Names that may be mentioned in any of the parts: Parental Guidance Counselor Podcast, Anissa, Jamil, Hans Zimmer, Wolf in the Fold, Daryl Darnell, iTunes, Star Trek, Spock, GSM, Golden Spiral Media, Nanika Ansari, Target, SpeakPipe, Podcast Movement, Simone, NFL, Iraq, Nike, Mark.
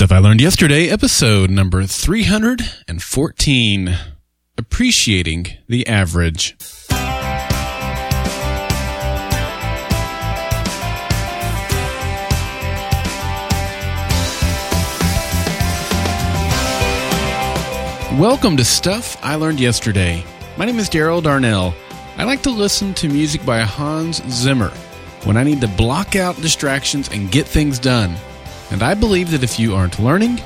Stuff I Learned Yesterday, episode number 314, Appreciating the Average. Welcome to Stuff I Learned Yesterday. My name is Daryl Darnell. I like to listen to music by Hans Zimmer when I need to block out distractions and get things done. And I believe that if you aren't learning,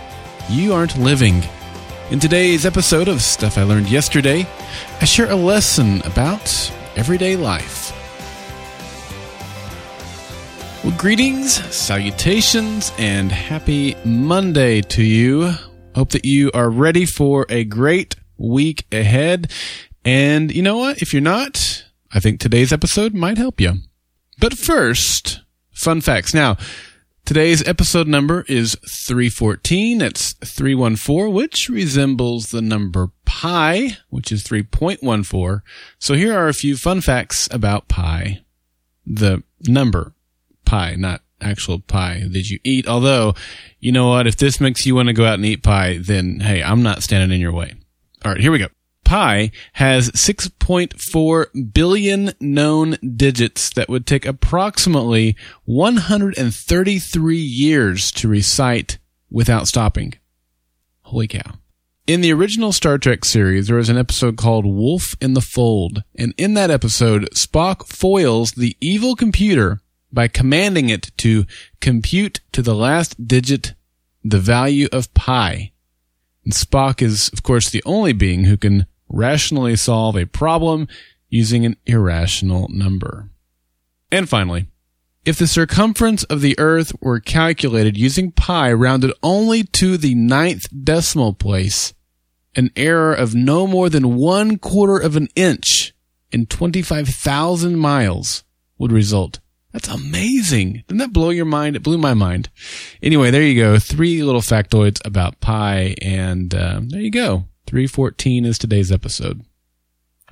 you aren't living. In today's episode of Stuff I Learned Yesterday, I share a lesson about everyday life. Well, greetings, salutations, and happy Monday to you. Hope that you are ready for a great week ahead. And you know what? If you're not, I think today's episode might help you. But first, fun facts. Now, today's episode number is 314. That's 314, which resembles the number pi, which is 3.14. So here are a few fun facts about pi. The number pi, not actual pie that you eat. Although, you know what? If this makes you want to go out and eat pie, then hey, I'm not standing in your way. All right, here we go. Pi has 6.4 billion known digits that would take approximately 133 years to recite without stopping. Holy cow. In the original Star Trek series, there was an episode called Wolf in the Fold, and in that episode, Spock foils the evil computer by commanding it to compute to the last digit the value of pi. And Spock is, of course, the only being who can rationally solve a problem using an irrational number. And finally, if the circumference of the Earth were calculated using pi rounded only to the ninth decimal place, an error of no more than 1/4 of an inch in 25,000 miles would result. That's amazing. Didn't that blow your mind? It blew my mind. Anyway, there you go. 3 little factoids about pi, and there you go. 314 is today's episode.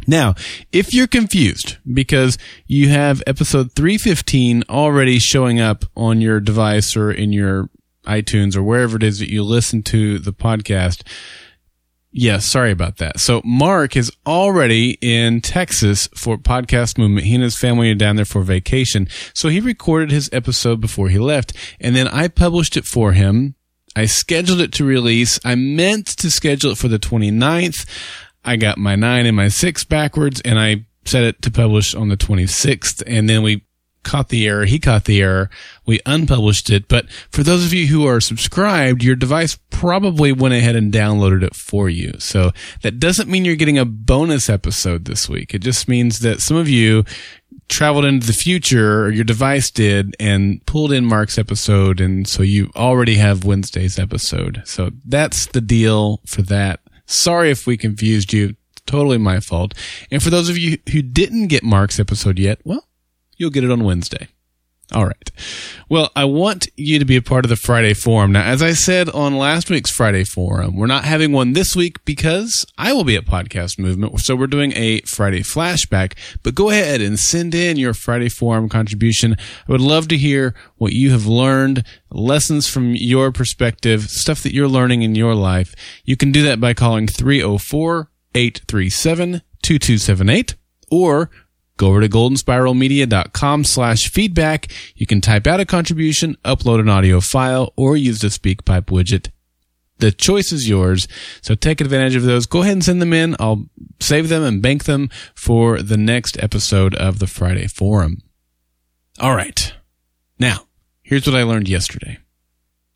Now, if you're confused because you have episode 315 already showing up on your device or in your iTunes or wherever it is that you listen to the podcast, yeah, sorry about that. So Mark is already in Texas for Podcast Movement. He and his family are down there for vacation. So he recorded his episode before he left, and then I published it for him. I scheduled it to release. I meant to schedule it for the 29th. I got my 9 and my 6 backwards, and I set it to publish on the 26th, and then we caught the error. He caught the error. We unpublished it. But for those of you who are subscribed, your device probably went ahead and downloaded it for you. So that doesn't mean you're getting a bonus episode this week. It just means that some of you traveled into the future, or your device did, and pulled in Mark's episode. And so you already have Wednesday's episode. So that's the deal for that. Sorry if we confused you. It's totally my fault. And for those of you who didn't get Mark's episode yet, well, you'll get it on Wednesday. All right. Well, I want you to be a part of the Friday Forum. Now, as I said on last week's Friday Forum, we're not having one this week because I will be at Podcast Movement. So we're doing a Friday Flashback. But go ahead and send in your Friday Forum contribution. I would love to hear what you have learned, lessons from your perspective, stuff that you're learning in your life. You can do that by calling 304-837-2278 or go over to goldenspiralmedia.com/feedback. You can type out a contribution, upload an audio file, or use the SpeakPipe widget. The choice is yours, so take advantage of those. Go ahead and send them in. I'll save them and bank them for the next episode of the Friday Forum. All right. Now, here's what I learned yesterday.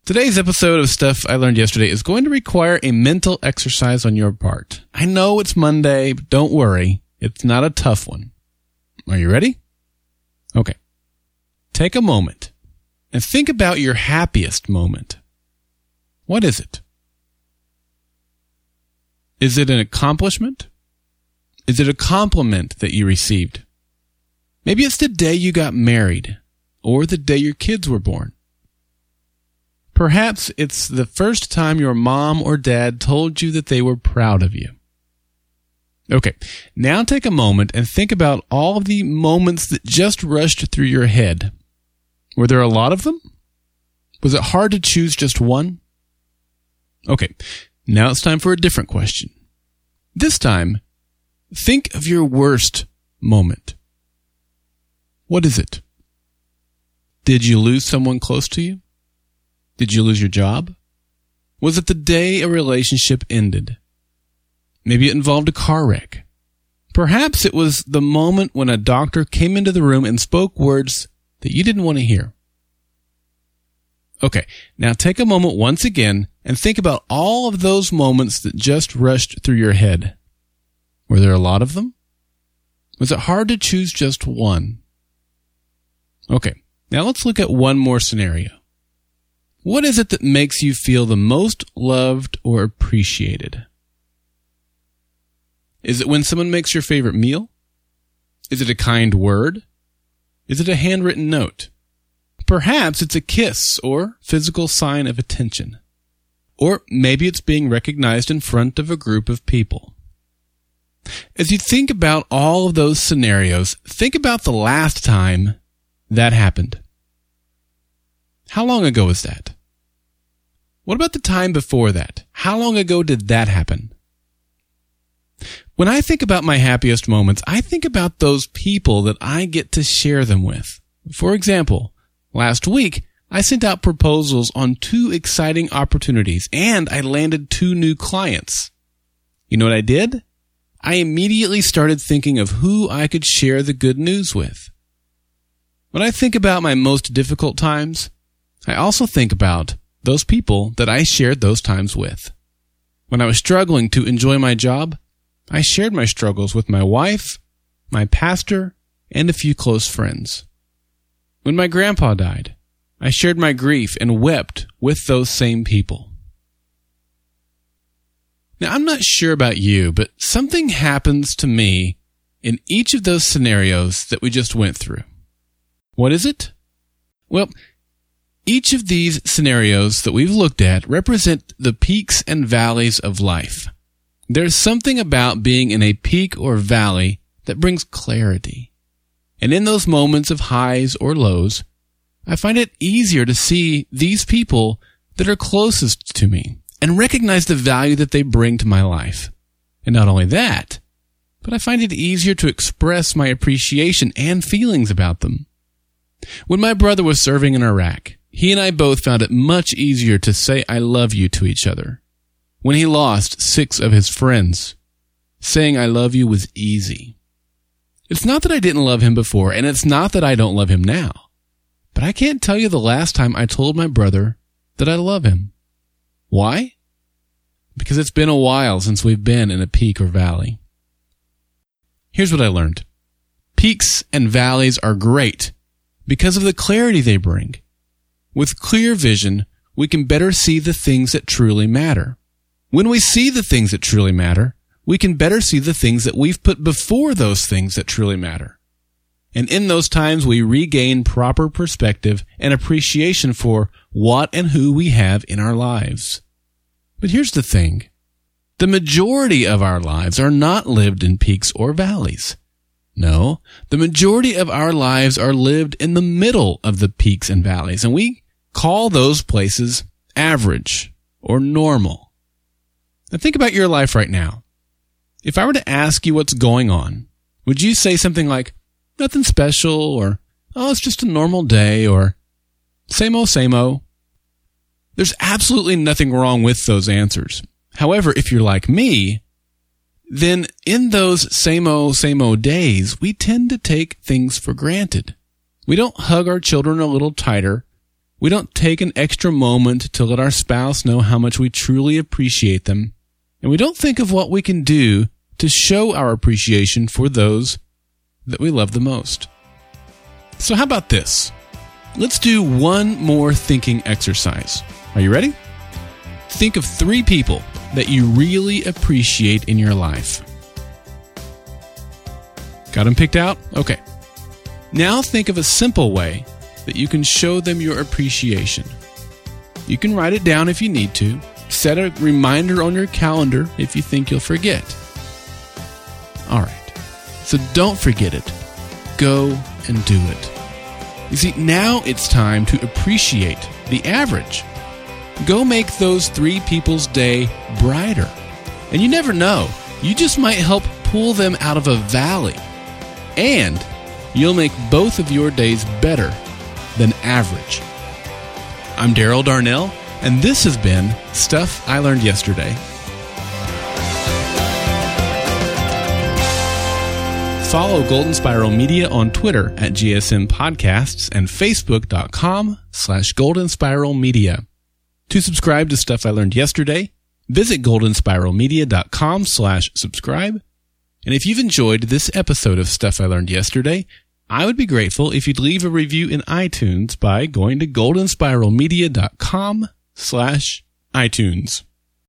Today's episode of Stuff I Learned Yesterday is going to require a mental exercise on your part. I know it's Monday, but don't worry. It's not a tough one. Are you ready? Okay. Take a moment and think about your happiest moment. What is it? Is it an accomplishment? Is it a compliment that you received? Maybe it's the day you got married or the day your kids were born. Perhaps it's the first time your mom or dad told you that they were proud of you. Okay, now take a moment and think about all of the moments that just rushed through your head. Were there a lot of them? Was it hard to choose just one? Okay, now it's time for a different question. This time, think of your worst moment. What is it? Did you lose someone close to you? Did you lose your job? Was it the day a relationship ended? Maybe it involved a car wreck. Perhaps it was the moment when a doctor came into the room and spoke words that you didn't want to hear. Okay, now take a moment once again and think about all of those moments that just rushed through your head. Were there a lot of them? Was it hard to choose just one? Okay, now let's look at one more scenario. What is it that makes you feel the most loved or appreciated? Is it when someone makes your favorite meal? Is it a kind word? Is it a handwritten note? Perhaps it's a kiss or physical sign of attention. Or maybe it's being recognized in front of a group of people. As you think about all of those scenarios, think about the last time that happened. How long ago was that? What about the time before that? How long ago did that happen? When I think about my happiest moments, I think about those people that I get to share them with. For example, last week, I sent out proposals on 2 exciting opportunities, and I landed 2 new clients. You know what I did? I immediately started thinking of who I could share the good news with. When I think about my most difficult times, I also think about those people that I shared those times with. When I was struggling to enjoy my job, I shared my struggles with my wife, my pastor, and a few close friends. When my grandpa died, I shared my grief and wept with those same people. Now, I'm not sure about you, but something happens to me in each of those scenarios that we just went through. What is it? Well, each of these scenarios that we've looked at represent the peaks and valleys of life. There's something about being in a peak or valley that brings clarity. And in those moments of highs or lows, I find it easier to see these people that are closest to me and recognize the value that they bring to my life. And not only that, but I find it easier to express my appreciation and feelings about them. When my brother was serving in Iraq, he and I both found it much easier to say I love you to each other. When he lost 6 of his friends, saying I love you was easy. It's not that I didn't love him before, and it's not that I don't love him now. But I can't tell you the last time I told my brother that I love him. Why? Because it's been a while since we've been in a peak or valley. Here's what I learned. Peaks and valleys are great because of the clarity they bring. With clear vision, we can better see the things that truly matter. When we see the things that truly matter, we can better see the things that we've put before those things that truly matter. And in those times, we regain proper perspective and appreciation for what and who we have in our lives. But here's the thing. The majority of our lives are not lived in peaks or valleys. No, the majority of our lives are lived in the middle of the peaks and valleys, and we call those places average or normal. Now think about your life right now. If I were to ask you what's going on, would you say something like, nothing special, or, oh, it's just a normal day, or, same-o, same-o? There's absolutely nothing wrong with those answers. However, if you're like me, then in those same-o, same-o days, we tend to take things for granted. We don't hug our children a little tighter. We don't take an extra moment to let our spouse know how much we truly appreciate them. And we don't think of what we can do to show our appreciation for those that we love the most. So how about this? Let's do one more thinking exercise. Are you ready? Think of 3 people that you really appreciate in your life. Got them picked out? Okay. Now think of a simple way that you can show them your appreciation. You can write it down if you need to. Set a reminder on your calendar if you think you'll forget. All right, so don't forget it. Go and do it. You see, now it's time to appreciate the average. Go make those three people's day brighter. And you never know, you just might help pull them out of a valley. And you'll make both of your days better than average. I'm Daryl Darnell, and this has been Stuff I Learned Yesterday. Follow Golden Spiral Media on Twitter at GSM Podcasts and Facebook.com/Golden Spiral Media. To subscribe to Stuff I Learned Yesterday, visit goldenspiralmedia.com/subscribe. And if you've enjoyed this episode of Stuff I Learned Yesterday, I would be grateful if you'd leave a review in iTunes by going to goldenspiralmedia.com/iTunes.